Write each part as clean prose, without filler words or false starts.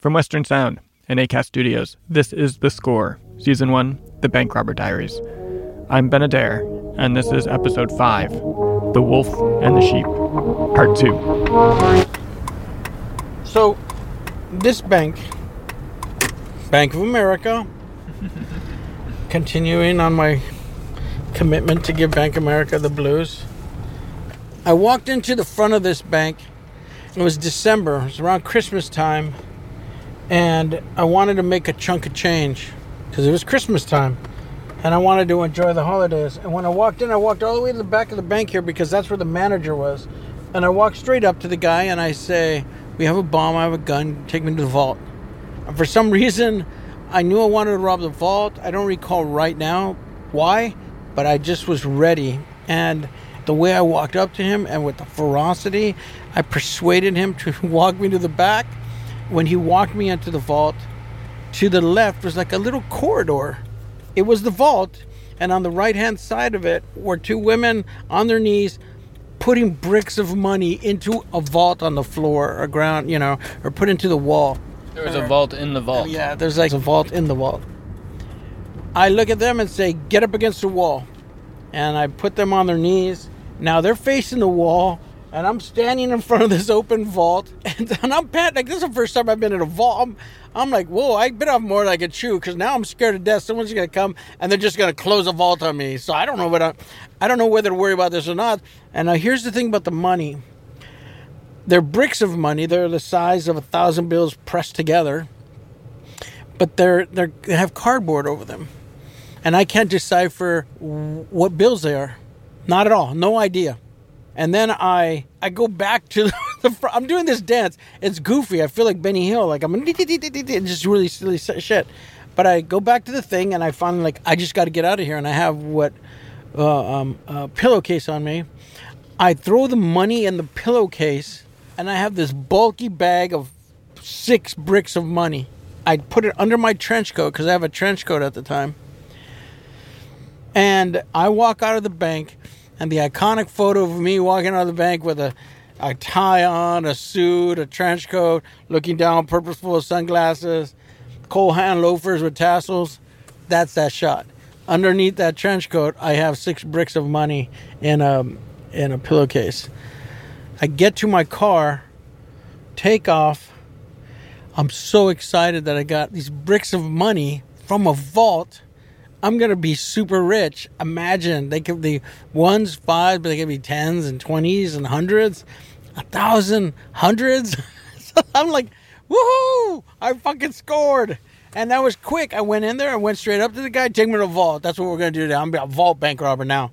From Western Sound and ACAST Studios, this is The Score, Season 1, The Bank Robber Diaries. I'm Ben Adair, and this is Episode 5, The Wolf and the Sheep, Part 2. So, this bank, Bank of America, continuing on my commitment to give Bank of America the blues. I walked into the front of this bank, and it was December, it was around Christmas time, and I wanted to make a chunk of change, because it was Christmas time, and I wanted to enjoy the holidays. And when I walked in, I walked all the way to the back of the bank here, because that's where the manager was, and I walked straight up to the guy, and I say, "We have a bomb, I have a gun, take me to the vault." And for some reason, I knew I wanted to rob the vault. I don't recall right now why, but I just was ready. And the way I walked up to him and with the ferocity, I persuaded him to walk me to the back. When he walked me into the vault, to the left was like a little corridor. It was the vault, and on the right-hand side of it were two women on their knees putting bricks of money into a vault on the floor or ground, you know, or put into the wall. There was a vault in the vault. Yeah, there's like a vault in the vault. I look at them and say, "Get up against the wall." And I put them on their knees. Now they're facing the wall, and I'm standing in front of this open vault. And I'm panicking. Like, this is the first time I've been in a vault. I'm like, whoa, I bit off more than I could chew, because now I'm scared to death. Someone's going to come, and they're just going to close a vault on me. So I don't know what I don't know whether to worry about this or not. And now here's the thing about the money. They're bricks of money. They're the size of 1,000 bills pressed together, but they have cardboard over them, and I can't decipher what bills they are. Not at all. No idea. And then I go back to the front. I'm doing this dance. It's goofy. I feel like Benny Hill. Like I'm just really silly shit. But I go back to the thing, and I finally like I just got to get out of here. And I have a pillowcase on me. I throw the money in the pillowcase. And I have this bulky bag of 6 bricks of money. I put it under my trench coat, because I have a trench coat at the time. And I walk out of the bank, and the iconic photo of me walking out of the bank with a tie on, a suit, a trench coat, looking down, purposeful sunglasses, Cole Haan loafers with tassels, that's that shot. Underneath that trench coat, I have 6 bricks of money in a pillowcase. I get to my car, take off. I'm so excited that I got these bricks of money from a vault. I'm going to be super rich. Imagine, they could be 1s, 5s, but they could be 10s and 20s and 100s, 1,000, 100s. So I'm like, woohoo, I fucking scored. And that was quick. I went in there, I went straight up to the guy, take me to the vault. That's what we're going to do today. I'm going to be a vault bank robber now.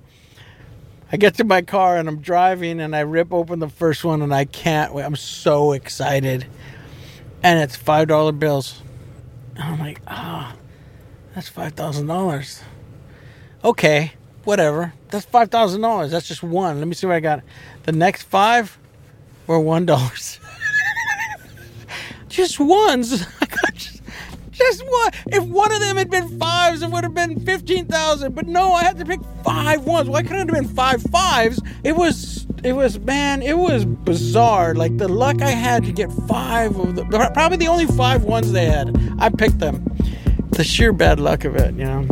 I get to my car, and I'm driving, and I rip open the first one, and I can't wait. I'm so excited. And it's $5 bills. And I'm like, that's $5,000. Okay, whatever. That's $5,000. That's just one. Let me see what I got. The next 5 were $1. Just ones. Just one. If one of them had been 5s, it would have been 15,000. But no, I had to pick 5 ones. Why couldn't it have been 5 5s? It was bizarre. Like the luck I had to get 5 of them. Probably the only 5 ones they had. I picked them. The sheer bad luck of it, you know.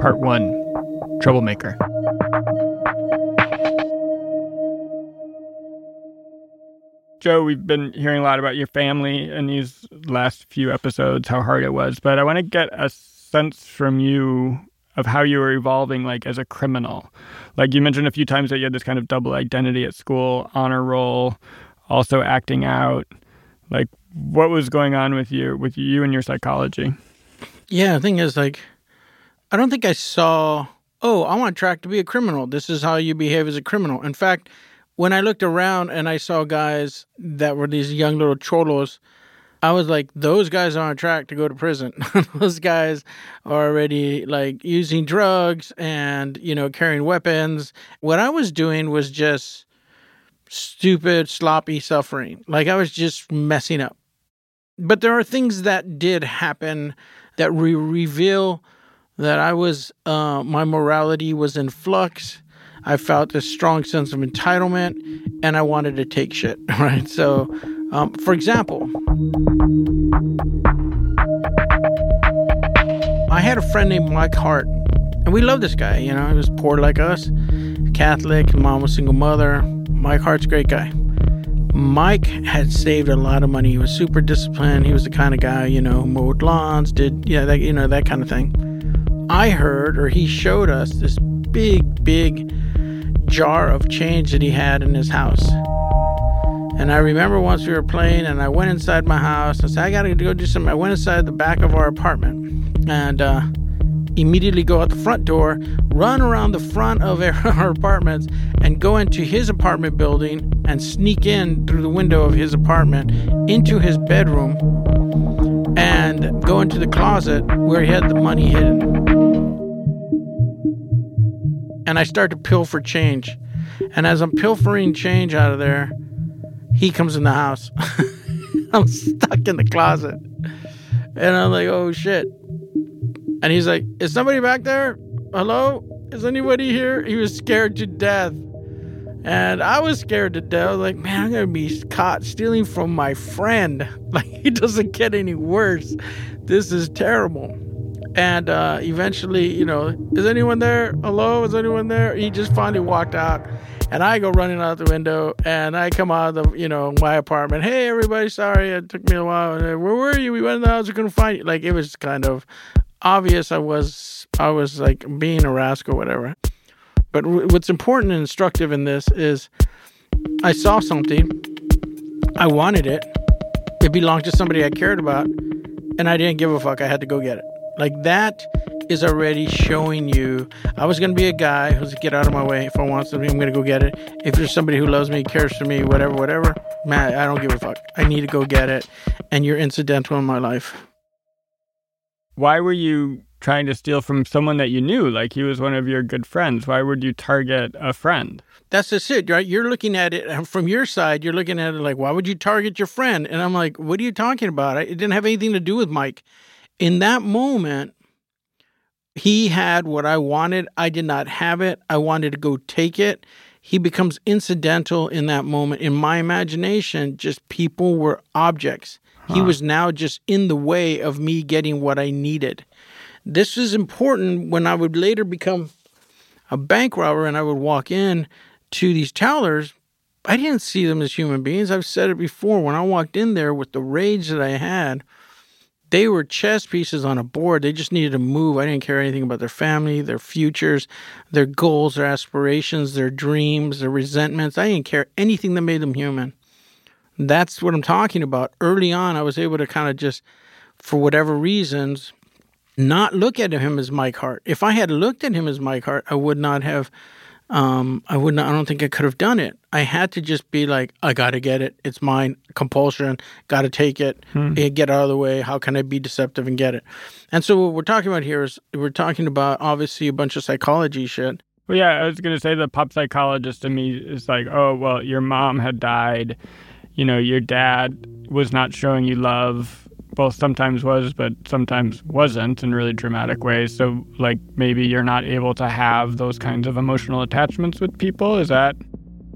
Part 1, Troublemaker. Joe, we've been hearing a lot about your family in these last few episodes, how hard it was, but I want to get a sense from you of how you were evolving, like, as a criminal. Like, you mentioned a few times that you had this kind of double identity at school, honor roll, also acting out. Like, what was going on with you and your psychology? Yeah, the thing is, like, I don't think I saw, I want to track to be a criminal. This is how you behave as a criminal. In fact, when I looked around and I saw guys that were these young little cholos, I was like, those guys are on track to go to prison. Those guys are already, like, using drugs and, you know, carrying weapons. What I was doing was just stupid, sloppy suffering. Like, I was just messing up. But there are things that did happen that reveal that I was, my morality was in flux. I felt a strong sense of entitlement, and I wanted to take shit, right? So, for example, I had a friend named Mike Hart, and we loved this guy. You know, he was poor like us, Catholic, mom was a single mother. Mike Hart's a great guy. Mike had saved a lot of money. He was super disciplined. He was the kind of guy, you know, mowed lawns, did, you know, that kind of thing. I heard, or he showed us, this big jar of change that he had in his house. And I remember once we were playing, and I went inside my house. I said, I got to go do something. I went inside the back of our apartment and immediately go out the front door, run around the front of our apartments, and go into his apartment building and sneak in through the window of his apartment into his bedroom and go into the closet where he had the money hidden. And I start to pilfer change. And as I'm pilfering change out of there, he comes in the house. I'm stuck in the closet. And I'm like, oh, shit. And he's like, is somebody back there? Hello? Is anybody here? He was scared to death. And I was scared to death. I was like, man, I'm going to be caught stealing from my friend. Like, it doesn't get any worse. This is terrible. And eventually, you know, is anyone there? Hello? Is anyone there? He just finally walked out. And I go running out the window. And I come out of, you know, my apartment. Hey, everybody, sorry. It took me a while. Where were you? We went in the house. We couldn't find you. Like, it was kind of obvious I was like being a rascal, whatever. But what's important and instructive in this is I saw something, I wanted it, it belonged to somebody I cared about, and I didn't give a fuck. I had to go get it. Like, that is already showing you I was going to be a guy who's get out of my way. If I want something, I'm going to go get it. If there's somebody who loves me, cares for me, whatever, man, I don't give a fuck. I need to go get it, and you're incidental in my life. Why were you trying to steal from someone that you knew? Like, he was one of your good friends. Why would you target a friend? That's just it, right? You're looking at it from your side. You're looking at it like, why would you target your friend? And I'm like, what are you talking about? It didn't have anything to do with Mike. In that moment, he had what I wanted. I did not have it. I wanted to go take it. He becomes incidental in that moment. In my imagination, just people were objects. Huh. He was now just in the way of me getting what I needed. This is important when I would later become a bank robber and I would walk in to these tellers. I didn't see them as human beings. I've said it before. When I walked in there with the rage that I had, they were chess pieces on a board. They just needed to move. I didn't care anything about their family, their futures, their goals, their aspirations, their dreams, their resentments. I didn't care anything that made them human. That's what I'm talking about. Early on, I was able to kind of just, for whatever reasons, not look at him as Mike Hart. If I had looked at him as Mike Hart, I would not have, I don't think I could have done it. I had to just be like, I got to get it. It's mine. Compulsion. Got to take it. Get out of the way. How can I be deceptive and get it? And so what we're talking about here is we're talking about, obviously, a bunch of psychology shit. Well, yeah, I was going to say the pop psychologist to me is like, oh, well, your mom had died. You know, your dad was not showing you love. Well, sometimes was, but sometimes wasn't in really dramatic ways. So, like, maybe you're not able to have those kinds of emotional attachments with people. Is that?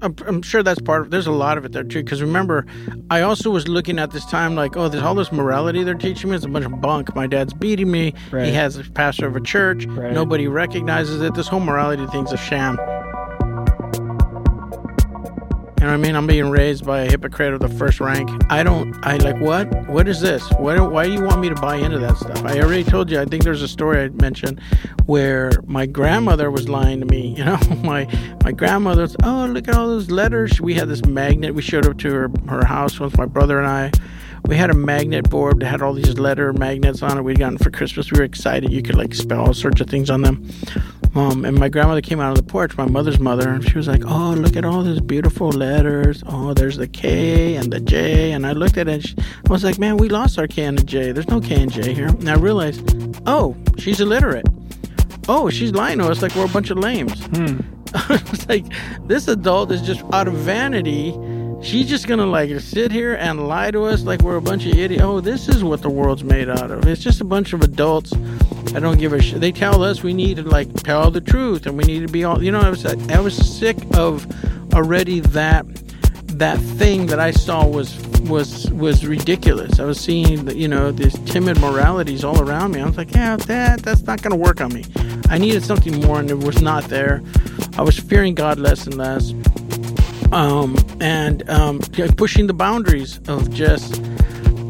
I'm sure that's part of it. There's a lot of it there, too. Because remember, I also was looking at this time like, oh, there's all this morality they're teaching me. It's a bunch of bunk. My dad's beating me. Right. He has a pastor of a church. Right. Nobody recognizes it. This whole morality thing's a sham. You know what I mean? I'm being raised by a hypocrite of the first rank. I like, what? What is this? Why do you want me to buy into that stuff? I already told you, I think there's a story I mentioned where my grandmother was lying to me. You know, my grandmother was, oh, look at all those letters. We had this magnet. We showed up to her house once, my brother and I. We had a magnet board that had all these letter magnets on it we'd gotten for Christmas. We were excited. You could, like, spell all sorts of things on them. And my grandmother came out on the porch, my mother's mother, and she was like, oh, look at all those beautiful letters. Oh, there's the K and the J. And I looked at it, and I was like, man, we lost our K and the J. There's no K and J here. And I realized, oh, she's illiterate. Oh, she's lying to us like we're a bunch of lames. It's like, this adult is just out of vanity She's just gonna like sit here and lie to us like we're a bunch of idiots. Oh, this is what the world's made out of. It's just a bunch of adults. I don't give a shit. They tell us we need to like tell the truth and we need to be all, you know, I was sick of already that thing that I saw was ridiculous. I was seeing, you know, these timid moralities all around me. I was like, yeah, that's not going to work on me. I needed something more, and it was not there. I was fearing God less and less, and pushing the boundaries of just,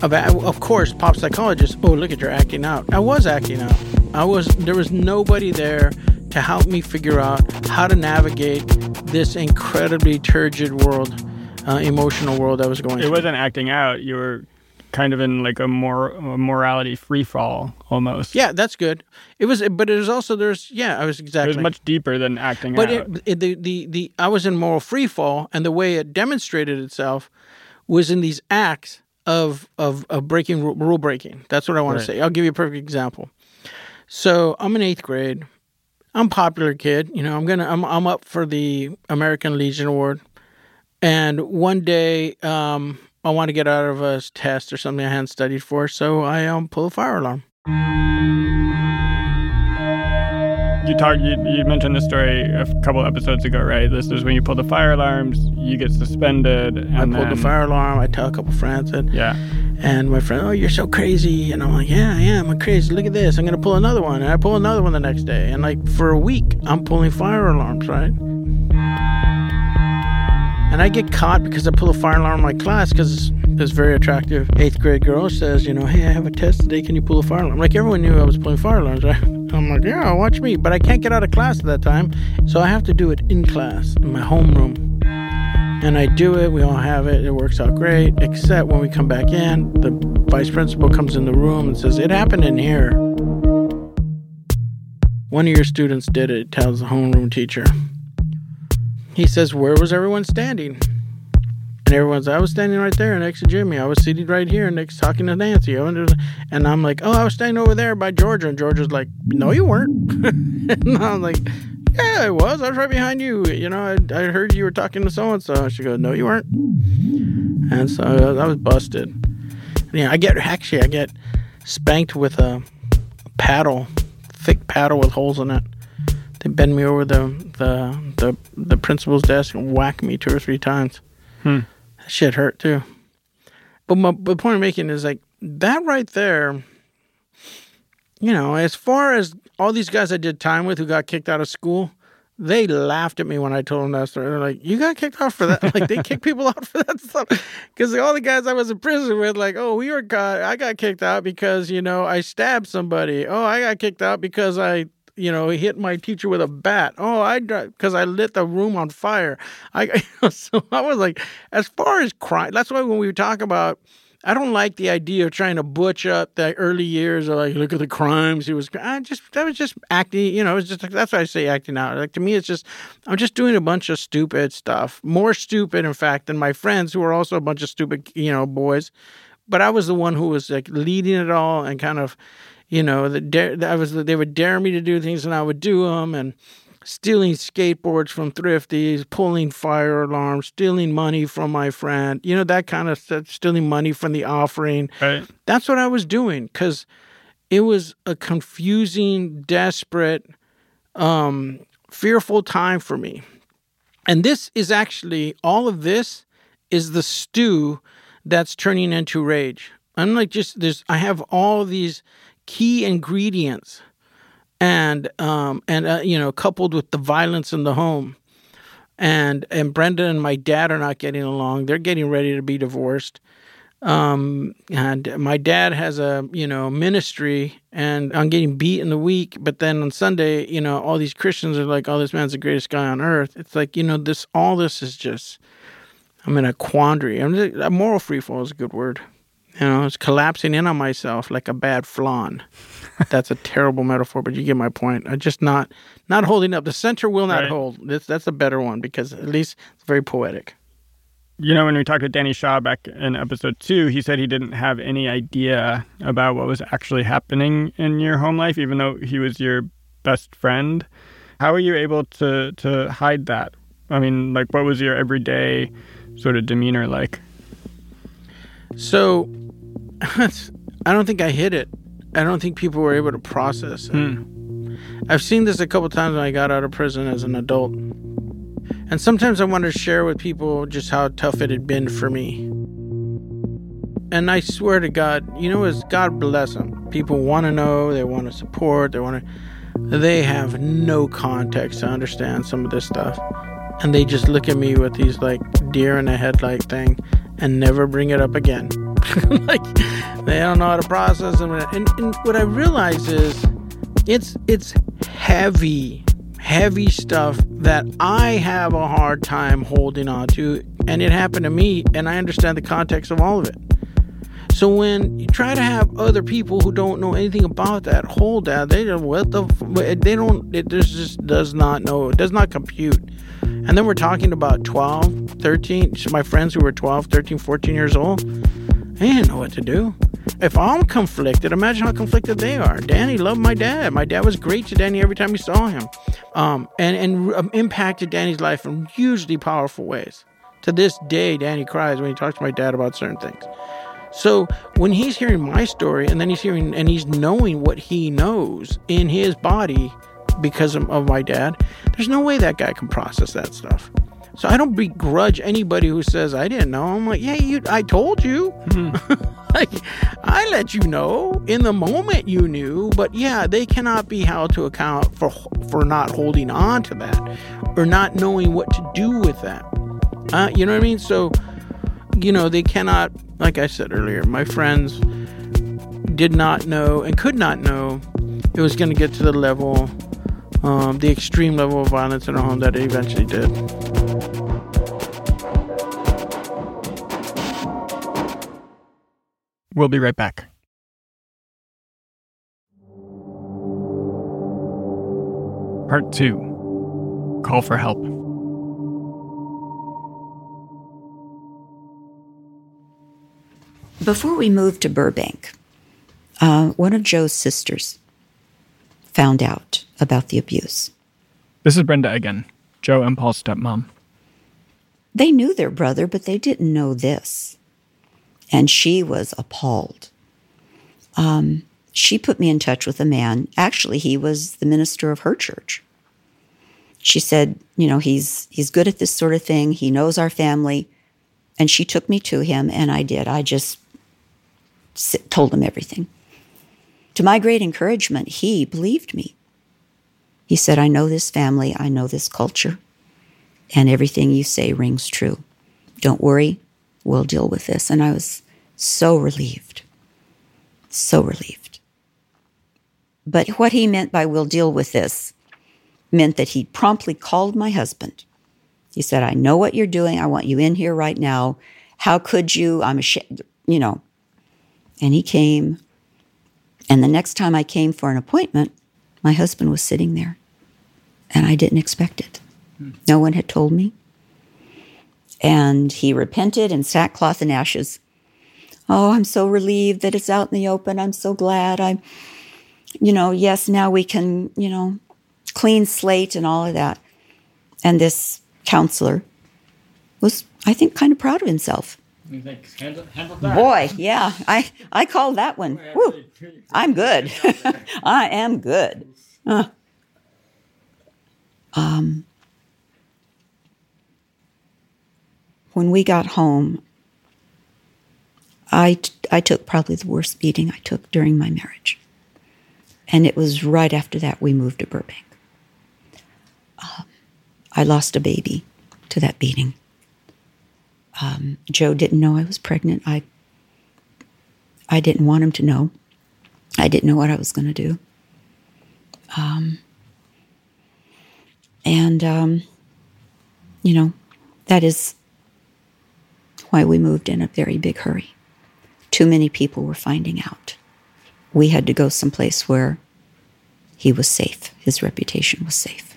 of course, pop psychologists. Oh, look at, you're acting out. I was acting out. There was nobody there to help me figure out how to navigate this incredibly turgid world. Emotional world I was going through. It wasn't acting out. You were kind of in like a morality free fall almost. Yeah, that's good. It was, but it was also I was exactly. It was much deeper than acting out. But I was in moral free fall, and the way it demonstrated itself was in these acts of breaking rule breaking. That's what I want to say. I'll give you a perfect example. So I'm in 8th grade. I'm a popular kid. You know, I'm up for the American Legion Award. And one day, I want to get out of a test or something I hadn't studied for, so I pull a fire alarm. You mentioned this story a couple episodes ago, right? This is when you pull the fire alarms, you get suspended. And I pulled the fire alarm. I tell a couple friends that. Yeah. And my friend, oh, you're so crazy. And I'm like, yeah, I am. I'm crazy. Look at this. I'm going to pull another one. And I pull another one the next day. And like for a week, I'm pulling fire alarms, right? And I get caught because I pull a fire alarm in my class because this very attractive 8th grade girl says, you know, hey, I have a test today. Can you pull a fire alarm? Like, everyone knew I was pulling fire alarms, right? I'm like, yeah, watch me. But I can't get out of class at that time. So I have to do it in class, in my homeroom. And I do it. We all have it. It works out great. Except when we come back in, the vice principal comes in the room and says, it happened in here. One of your students did it, tells the homeroom teacher. He says, where was everyone standing? And everyone's, I was standing right there next to Jimmy. I was seated right here next talking to Nancy. And I'm like, oh, I was standing over there by Georgia. And Georgia's like, no, you weren't. And I'm like, yeah, I was. I was right behind you. You know, I heard you were talking to so-and-so. She goes, no, you weren't. And so I was busted. Yeah, I get spanked with a paddle, thick paddle with holes in it. They bend me over the principal's desk and whack me 2 or 3 times. That shit hurt too. But the point I'm making is like that right there, you know, as far as all these guys I did time with who got kicked out of school, they laughed at me when I told them that story. They're like, you got kicked out for that? Like, they kick people out for that stuff. Because all the guys I was in prison with, like, oh, we were caught. I got kicked out because, you know, I stabbed somebody. Oh, I got kicked out because you know, he hit my teacher with a bat. Oh, because I lit the room on fire. So I was like, as far as crime, that's why when we talk about, I don't like the idea of trying to butch up the early years of like, look at the crimes he was. That was just acting, you know, it's just, that's why I say acting out. Like, to me, it's just, I'm just doing a bunch of stupid stuff. More stupid, in fact, than my friends who are also a bunch of stupid, you know, boys. But I was the one who was like leading it all and kind of, you know, they would dare me to do things, and I would do them. And stealing skateboards from thrifties, pulling fire alarms, stealing money from my friend. You know, that kind of stuff, stealing money from the offering. Right. That's what I was doing because it was a confusing, desperate, fearful time for me. And this is actually, all of this is the stew that's turning into rage. I'm like, just this. I have all these key ingredients, and you know, coupled with the violence in the home, and Brenda and my dad are not getting along. They're getting ready to be divorced, and my dad has a, you know, ministry, and I'm getting beat in the week. But then on Sunday, you know, all these Christians are like, "Oh, this man's the greatest guy on earth." It's like, you know, this, all this is just, I'm in a quandary. A moral free fall is a good word. You know, it's collapsing in on myself like a bad flan. That's a terrible metaphor, but you get my point. I'm just not holding up. The center will not hold. That's a better one because at least it's very poetic. You know, when we talked to Danny Shaw back in episode 2, he said he didn't have any idea about what was actually happening in your home life, even though he was your best friend. How were you able to hide that? I mean, like, what was your everyday sort of demeanor like? So, I don't think I hit it. I don't think people were able to process it. I've seen this a couple times when I got out of prison as an adult. And sometimes I wanted to share with people just how tough it had been for me. And I swear to God, you know, it's God bless them. People want to know, they want to support, they have no context to understand some of this stuff. And they just look at me with these like deer in the headlight thing and never bring it up again. Like, they don't know how to process them. And what I realize is it's heavy stuff that I have a hard time holding on to, and it happened to me, and I understand the context of all of it. So when you try to have other people who don't know anything about that hold that, it does not compute. And then we're talking about 12, 13, my friends who were 12, 13, 14 years old, they didn't know what to do. If I'm conflicted, imagine how conflicted they are. Danny loved my dad. My dad was great to Danny every time he saw him, and impacted Danny's life in hugely powerful ways. To this day, Danny cries when he talks to my dad about certain things. So when he's hearing my story, and then he's knowing what he knows in his body because of my dad, there's no way that guy can process that stuff. So I don't begrudge anybody who says, I didn't know. I'm like, yeah, I told you. Like, I let you know in the moment you knew. But yeah, they cannot be held to account for not holding on to that or not knowing what to do with that. You know what I mean? So, you know, they cannot, like I said earlier, my friends did not know and could not know it was going to get to the level, the extreme level of violence in our home that it eventually did. We'll be right back. Part 2. Call for help. Before we moved to Burbank, one of Joe's sisters found out about the abuse. This is Brenda again, Joe and Paul's stepmom. They knew their brother, but they didn't know this. And she was appalled. She put me in touch with a man. Actually, he was the minister of her church. She said, you know, he's good at this sort of thing. He knows our family. And she took me to him, and I did. I just told him everything. To my great encouragement, he believed me. He said, I know this family. I know this culture. And everything you say rings true. Don't worry. We'll deal with this. And I was so relieved. So relieved. But what he meant by we'll deal with this meant that he promptly called my husband. He said, I know what you're doing. I want you in here right now. How could you? I'm ashamed, you know. And he came. And the next time I came for an appointment, my husband was sitting there. And I didn't expect it. No one had told me. And he repented in sackcloth and ashes. Oh, I'm so relieved that it's out in the open. I'm so glad. Yes, now we can, clean slate and all of that. And this counselor was, I think, kind of proud of himself. You think handled that? Boy, yeah, I called that one. Woo, I'm good. I am good. When we got home, I took probably the worst beating I took during my marriage. And it was right after that we moved to Burbank. I lost a baby to that beating. Joe didn't know I was pregnant. I didn't want him to know. I didn't know what I was going to do. That is why we moved in a very big hurry. Too many people were finding out. We had to go someplace where he was safe. His reputation was safe.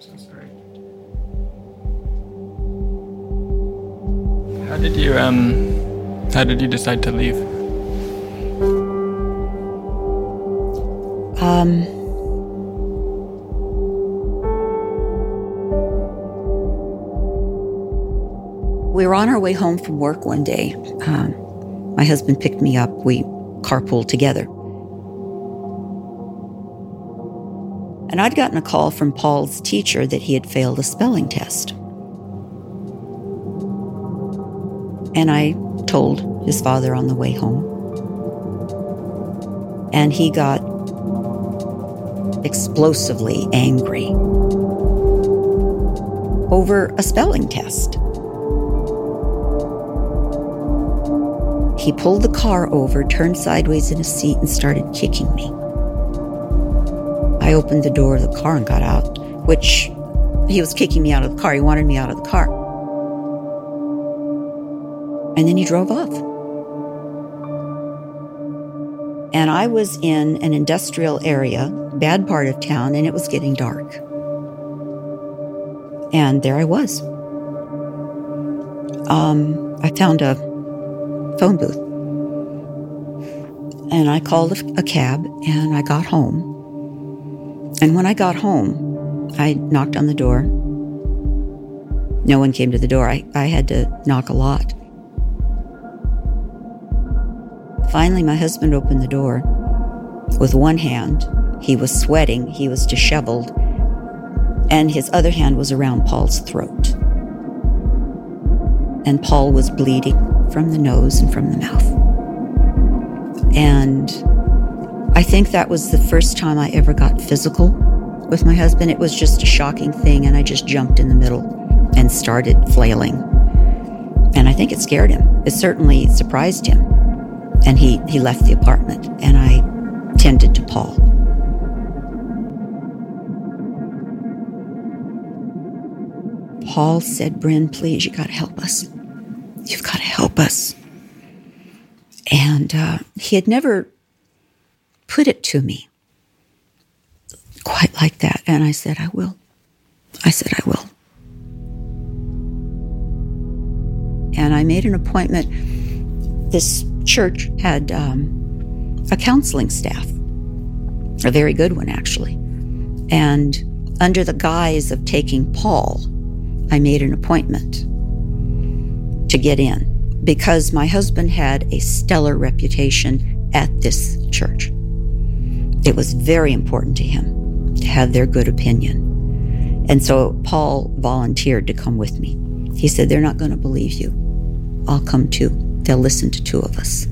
So sorry. How did you decide to leave? We were on our way home from work one day. My husband picked me up. We carpooled together. And I'd gotten a call from Paul's teacher that he had failed a spelling test. And I told his father on the way home. And he got explosively angry over a spelling test. He pulled the car over, turned sideways in his seat, and started kicking me. I opened the door of the car and got out, which he was kicking me out of the car. He wanted me out of the car. And then he drove off. And I was in an industrial area, bad part of town, and it was getting dark. And there I was. I found a phone booth. And I called a cab, and I got home. And when I got home, I knocked on the door. No one came to the door. I had to knock a lot. Finally, my husband opened the door with one hand. He was sweating, he was disheveled, and his other hand was around Paul's throat. And Paul was bleeding from the nose and from the mouth. And I think that was the first time I ever got physical with my husband. It was just a shocking thing, and I just jumped in the middle and started flailing. And I think it scared him. It certainly surprised him. And he left the apartment, and I tended to Paul. Paul said, "Bryn, please, you got to help us. You've got to help us." And he had never put it to me quite like that. And I said, "I will." I said, "I will." And I made an appointment. This church had a counseling staff, a very good one, actually. And under the guise of taking Paul, I made an appointment to get in because my husband had a stellar reputation at this church. It was very important to him to have their good opinion. And so Paul volunteered to come with me. He said, "They're not going to believe you. I'll come too. They'll listen to two of us."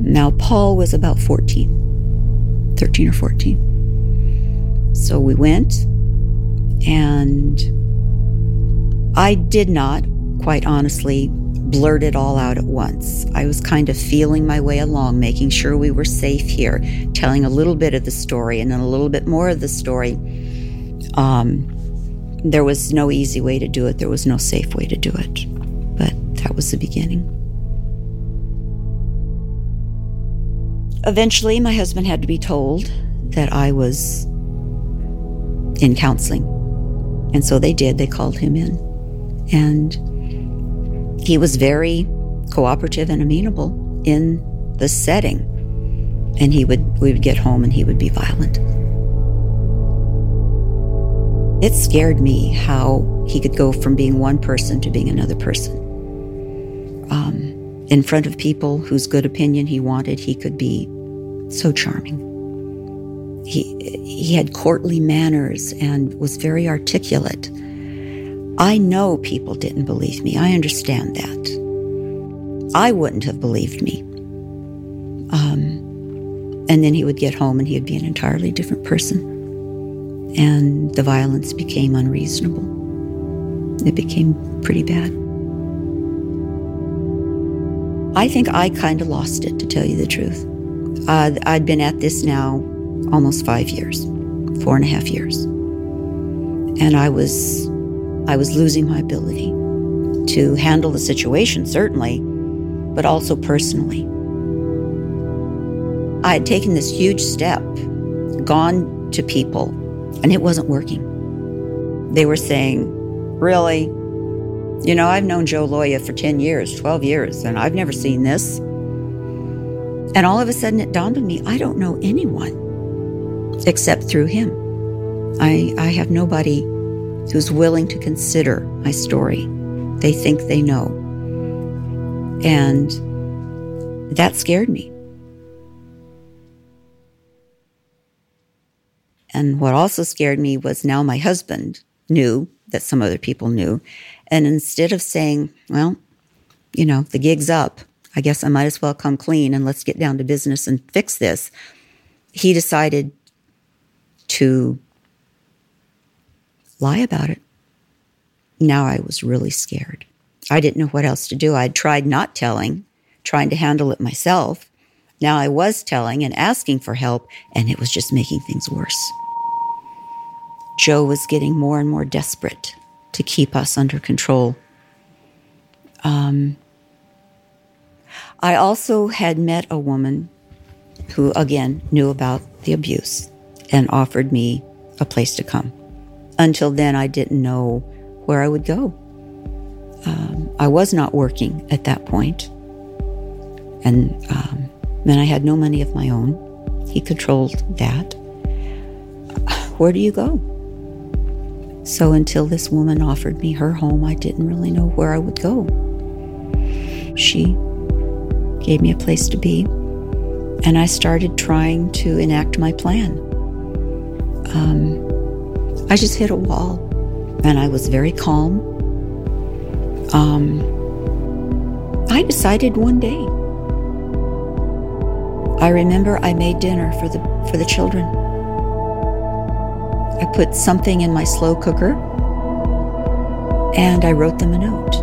Now, Paul was about 13 or 14. So we went, and I did not, quite honestly, blurt it all out at once. I was kind of feeling my way along, making sure we were safe here, telling a little bit of the story and then a little bit more of the story. There was no easy way to do it. There was no safe way to do it. That was the beginning. Eventually, my husband had to be told that I was in counseling. And so they did. They called him in. And he was very cooperative and amenable in the setting. And we would get home and he would be violent. It scared me how he could go from being one person to being another person. In front of people whose good opinion he wanted, he could be so charming. He had courtly manners and was very articulate. I know people didn't believe me. I understand that. I wouldn't have believed me. And then he would get home and he would be an entirely different person. And the violence became unreasonable. It became pretty bad. I think I kind of lost it, to tell you the truth. I'd been at this now almost 4.5 years. And I was losing my ability to handle the situation, certainly, but also personally. I had taken this huge step, gone to people, and it wasn't working. They were saying, "Really? You know, I've known Joe Loya for 10 years, 12 years, and I've never seen this." And all of a sudden it dawned on me, I don't know anyone except through him. I have nobody who's willing to consider my story. they think they know. And that scared me. And what also scared me was now my husband knew that some other people knew. And instead of saying, well, you know, the gig's up, I guess I might as well come clean and let's get down to business and fix this, he decided to lie about it. Now I was really scared. I didn't know what else to do. I'd tried not telling, trying to handle it myself. Now I was telling and asking for help, and it was just making things worse. Joe was getting more and more desperate to keep us under control. I also had met a woman who, again, knew about the abuse and offered me a place to come. Until then, I didn't know where I would go. I was not working at that point. And then I had no money of my own. He controlled that. Where do you go? So until this woman offered me her home, I didn't really know where I would go. She gave me a place to be, and I started trying to enact my plan. I just hit a wall, and I was very calm. I decided one day. I remember I made dinner for the children. I put something in my slow cooker, and I wrote them a note.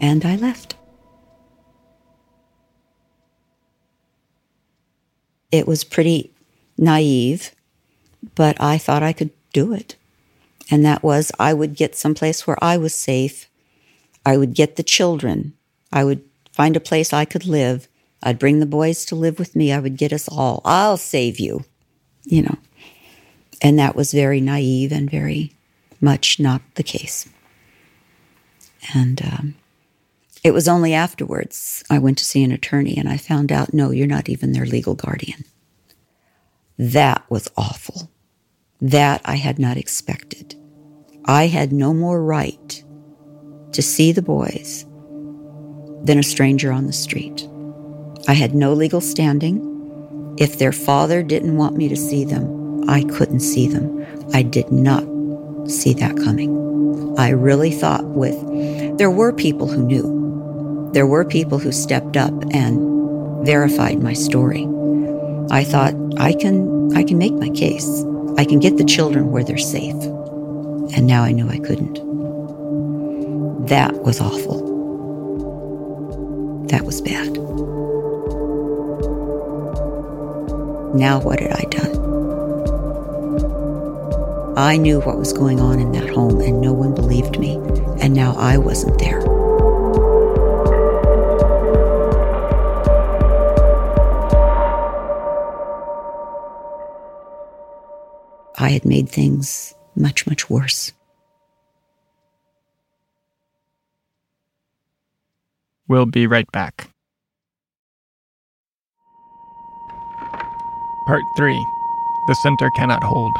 And I left. It was pretty naive, but I thought I could do it. And that was, I would get someplace where I was safe. I would get the children. I would find a place I could live. I'd bring the boys to live with me. I would get us all. I'll save you, you know. And that was very naive and very much not the case. And it was only afterwards I went to see an attorney, and I found out, no, you're not even their legal guardian. That was awful. That I had not expected. I had no more right to see the boys than a stranger on the street. I had no legal standing. If their father didn't want me to see them, I couldn't see them. I did not see that coming. I really thought there were people who knew. There were people who stepped up and verified my story. I thought, I can make my case. I can get the children where they're safe. And now I knew I couldn't. That was awful. That was bad. Now what had I done? I knew what was going on in that home, and no one believed me. And now I wasn't there. I had made things much, much worse. We'll be right back. Part 3. The Center Cannot Hold.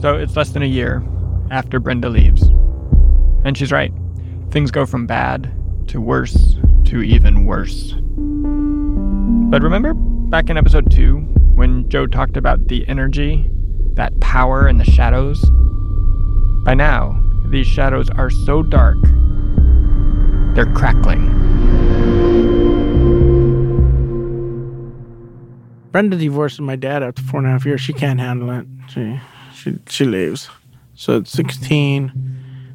So it's less than a year after Brenda leaves. And she's right. Things go from bad to worse to even worse. But remember back in episode 2, when Joe talked about the energy, that power in the shadows? By now, these shadows are so dark, they're crackling. Brenda divorced my dad after 4.5 years. She can't handle it. She leaves. So at 16,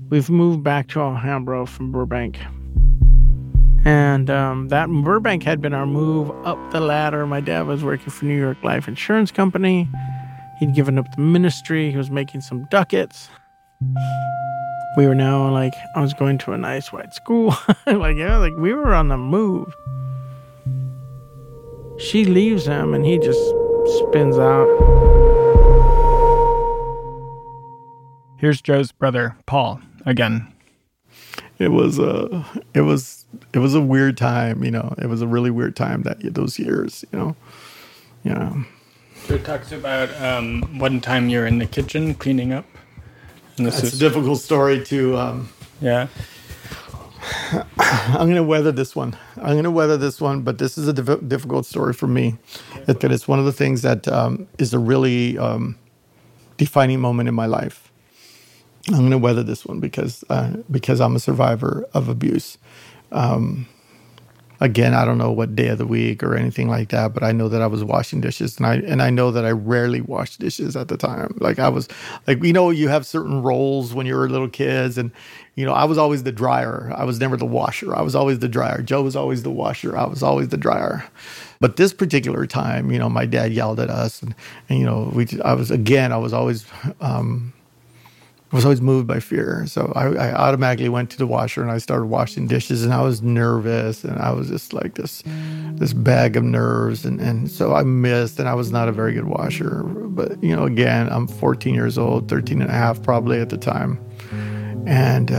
we've moved back to Alhambra from Burbank. And that Burbank had been our move up the ladder. My dad was working for New York Life Insurance Company. He'd given up the ministry. He was making some ducats. We were now I was going to a nice white school. We were on the move. She leaves him, and he just spins out. Here's Joe's brother, Paul, again. it was a weird time, you know. It was a really weird time, that those years, you know. Yeah. So it talks about one time you're in the kitchen cleaning up. And this is a difficult story to. Yeah. I'm going to weather this one. But this is a difficult story for me. Okay. It's one of the things that is a really defining moment in my life. I'm going to weather this one because I'm a survivor of abuse. Again, I don't know what day of the week or anything like that, but I know that I was washing dishes, and I know that I rarely washed dishes at the time. Like I was, like, you know, you have certain roles when you're little kids, and you know, I was always the dryer. I was never the washer. I was always the dryer. Joe was always the washer. I was always the dryer. But this particular time, you know, my dad yelled at us, and you know, I was always moved by fear. So I automatically went to the washer and I started washing dishes, and I was nervous, and I was just like this bag of nerves. And so I missed, and I was not a very good washer. But, you know, again, I'm 14 years old, 13 and a half probably at the time. And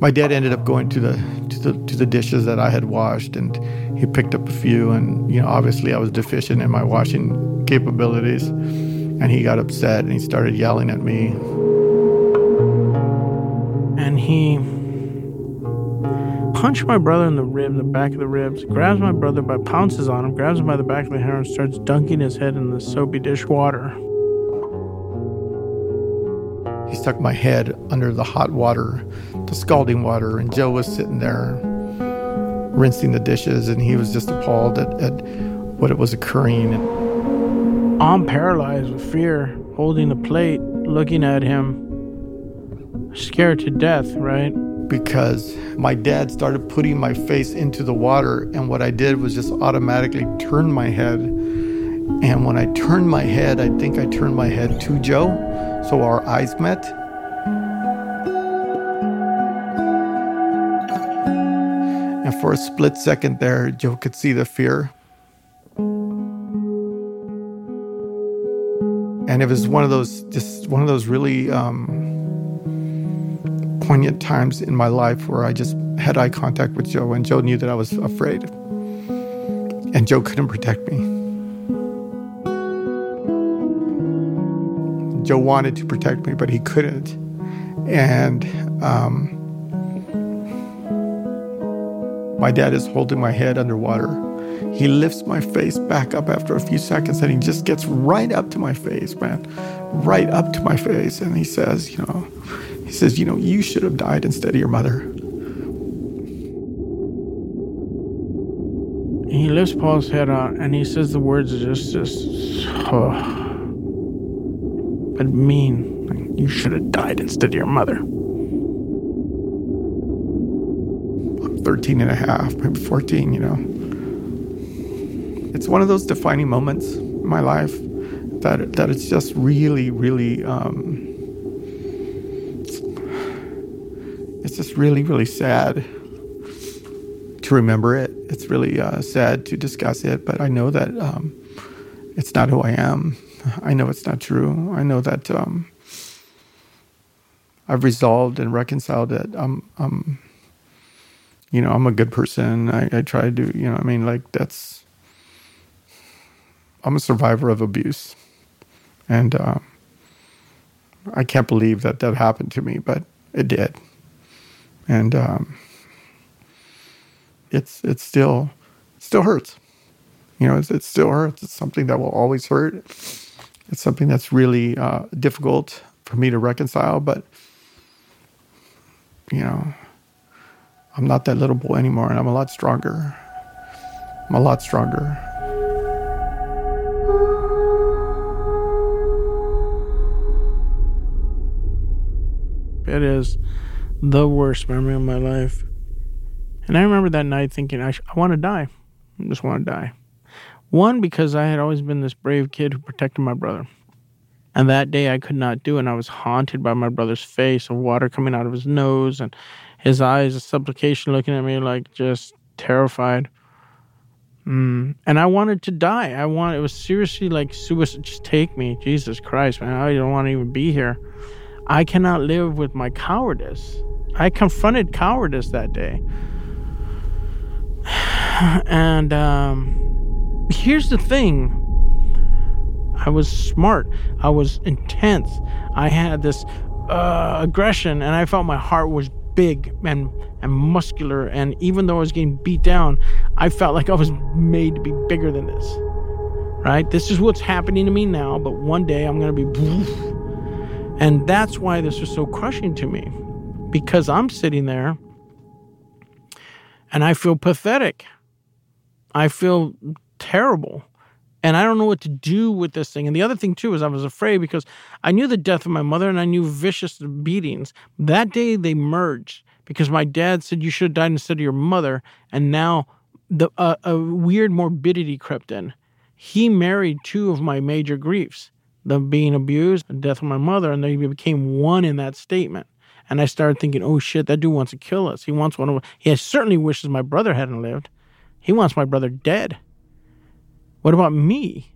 my dad ended up going to the dishes that I had washed, and he picked up a few. And, you know, obviously I was deficient in my washing capabilities. And he got upset, and he started yelling at me. And he punched my brother in the rib, the back of the ribs, grabs my brother by, pounces on him, grabs him by the back of the hair, and starts dunking his head in the soapy dish water. He stuck my head under the hot water, the scalding water, and Joe was sitting there rinsing the dishes, and he was just appalled at what was occurring. I'm paralyzed with fear, holding the plate, looking at him, scared to death, right? Because my dad started putting my face into the water, and what I did was just automatically turn my head. And when I turned my head, I think I turned my head to Joe, so our eyes met. And for a split second there, Joe could see the fear. And it was one of those really poignant times in my life where I just had eye contact with Joe, and Joe knew that I was afraid. And Joe couldn't protect me. Joe wanted to protect me, but he couldn't. And my dad is holding my head underwater. He lifts my face back up after a few seconds, and he just gets right up to my face, man. Right up to my face. And he says, you should have died instead of your mother. He lifts Paul's head out, and he says the words but mean. Like, you should have died instead of your mother. I'm 13 and a half, maybe 14, you know. It's one of those defining moments in my life that it's just really, really, it's just really, really sad to remember it. It's really sad to discuss it, but I know that it's not who I am. I know it's not true. I know that I've resolved and reconciled it. I'm a good person. I try to do, you know, I mean, like that's, I'm a survivor of abuse, and I can't believe that happened to me, but it did. And it still hurts. You know, it still hurts. It's something that will always hurt. It's something that's really difficult for me to reconcile, but, you know, I'm not that little boy anymore, and I'm a lot stronger. It is the worst memory of my life. And I remember that night thinking, I want to die. I just want to die. One, because I had always been this brave kid who protected my brother. And that day I could not do it, and I was haunted by my brother's face of water coming out of his nose and his eyes, a supplication looking at me like just terrified. And I wanted to die. It was seriously like suicide. Just take me. Jesus Christ, man. I don't want to even be here. I cannot live with my cowardice. I confronted cowardice that day. And here's the thing. I was smart. I was intense. I had this aggression, and I felt my heart was big and muscular. And even though I was getting beat down, I felt like I was made to be bigger than this. Right? This is what's happening to me now, but one day I'm going to be... And that's why this was so crushing to me, because I'm sitting there and I feel pathetic. I feel terrible. And I don't know what to do with this thing. And the other thing, too, is I was afraid because I knew the death of my mother and I knew vicious beatings. That day, they merged because my dad said you should have died instead of your mother. And now a weird morbidity crept in. He married two of my major griefs, the being abused and death of my mother, and they became one in that statement. And I started thinking, oh, shit, that dude wants to kill us. He wants one of us. He certainly wishes my brother hadn't lived. He wants my brother dead. What about me?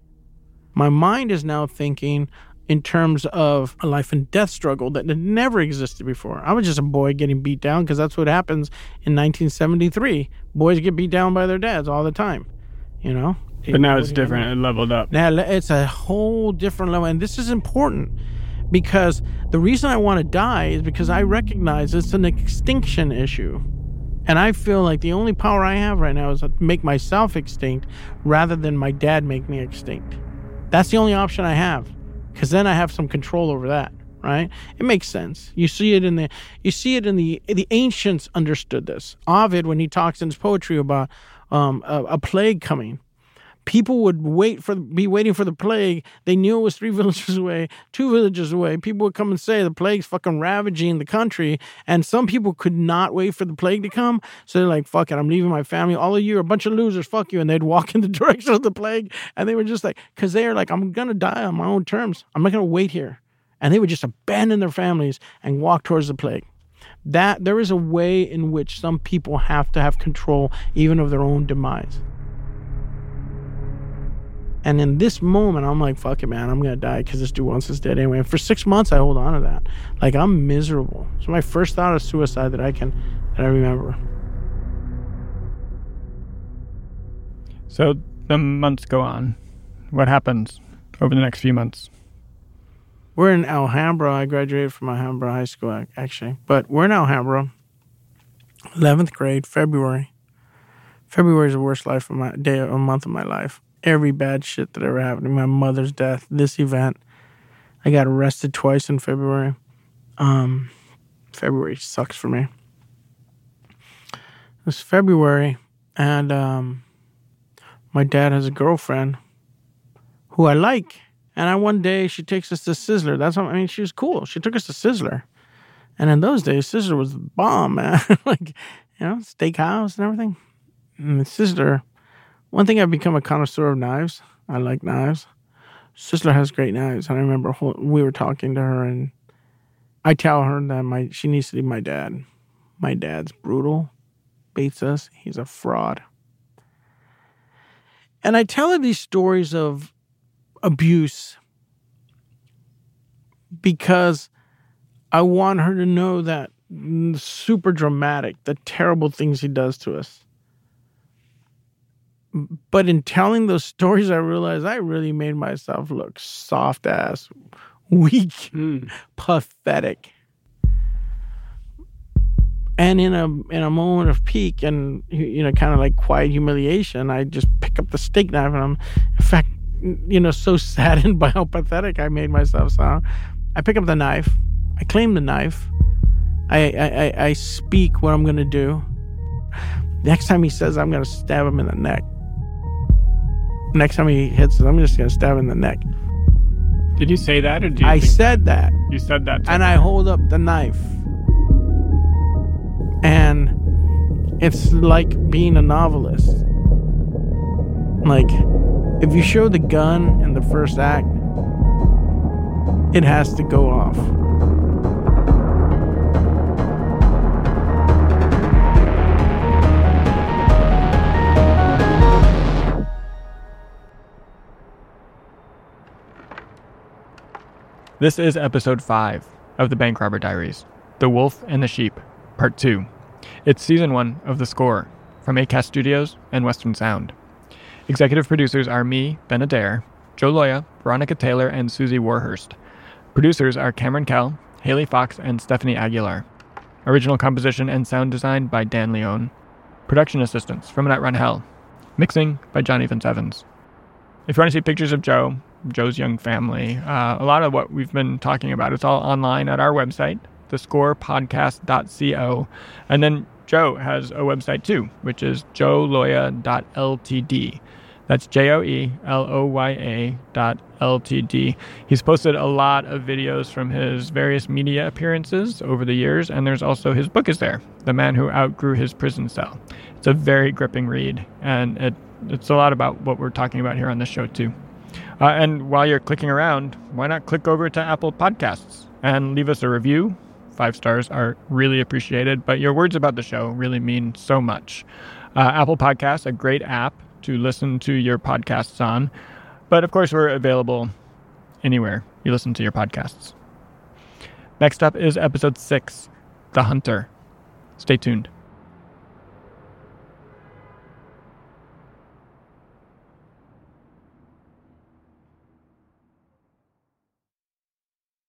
My mind is now thinking in terms of a life and death struggle that had never existed before. I was just a boy getting beat down because that's what happens in 1973. Boys get beat down by their dads all the time, you know? But now it's different. It leveled up. Now it's a whole different level. And this is important because the reason I want to die is because I recognize it's an extinction issue. And I feel like the only power I have right now is to make myself extinct rather than my dad make me extinct. That's the only option I have, because then I have some control over that, right? It makes sense. You see it in the ancients understood this. Ovid, when he talks in his poetry about a plague coming, people would be waiting for the plague. They knew it was 3 villages away, 2 villages away. People would come and say the plague's fucking ravaging the country. And some people could not wait for the plague to come. So they're like, fuck it, I'm leaving my family. All of you are a bunch of losers. Fuck you. And they'd walk in the direction of the plague. And they were just like, because they're like, I'm going to die on my own terms. I'm not going to wait here. And they would just abandon their families and walk towards the plague. That there is a way in which some people have to have control even of their own demise. And in this moment, I'm like, fuck it, man. I'm going to die because this dude wants us dead anyway. And for 6 months, I hold on to that. Like, I'm miserable. So my first thought of suicide that I remember. So the months go on. What happens over the next few months? We're in Alhambra. I graduated from Alhambra High School, actually. But we're in Alhambra, 11th grade, February. February is the worst life of my day, or month of my life. Every bad shit that ever happened to me, my mother's death, this event. I got arrested twice in February. February sucks for me. It was February, and my dad has a girlfriend who I like. And one day, she takes us to Sizzler. That's what I mean. She was cool. She took us to Sizzler. And in those days, Sizzler was the bomb, man. Like, you know, steakhouse and everything. And Sizzler... One thing, I've become a connoisseur of knives. I like knives. Sizzler has great knives. And I remember we were talking to her, and I tell her that she needs to leave my dad. My dad's brutal, beats us. He's a fraud. And I tell her these stories of abuse because I want her to know that super dramatic, the terrible things he does to us. But in telling those stories, I realized I really made myself look soft-ass, weak, pathetic. And in a moment of peak and, you know, kind of like quiet humiliation, I just pick up the steak knife, and I'm, in fact, you know, so saddened by how pathetic I made myself sound. I pick up the knife. I claim the knife. I speak what I'm going to do. Next time he says, I'm going to stab him in the neck. Next time he hits it, I'm just going to stab him in the neck. Did you say that, or did you? I said that. You said that. And I hold up the knife. And it's like being a novelist. Like, if you show the gun in the first act, it has to go off. This is episode 5 of The Bank Robber Diaries, The Wolf and the Sheep, Part 2. It's Season 1 of The Score, from ACAST Studios and Western Sound. Executive producers are me, Ben Adair, Joe Loya, Veronica Taylor, and Susie Warhurst. Producers are Cameron Kell, Haley Fox, and Stephanie Aguilar. Original composition and sound design by Dan Leone. Production assistance from Annette Ron. Mixing by Johnny Vince Evans. If you want to see pictures of Joe, Joe's young family, a lot of what we've been talking about, it's all online at our website, thescorepodcast.co. And then Joe has a website too, which is joeloya.ltd. That's joeloya.ltd. He's posted a lot of videos from his various media appearances over the years, and there's also his book is there, The Man Who Outgrew His Prison Cell. It's a very gripping read, and it's a lot about what we're talking about here on this show too. And while you're clicking around, why not click over to Apple Podcasts and leave us a review? 5 stars are really appreciated, but your words about the show really mean so much. Apple Podcasts, a great app to listen to your podcasts on. But of course, we're available anywhere you listen to your podcasts. Next up is episode 6, The Hunter. Stay tuned.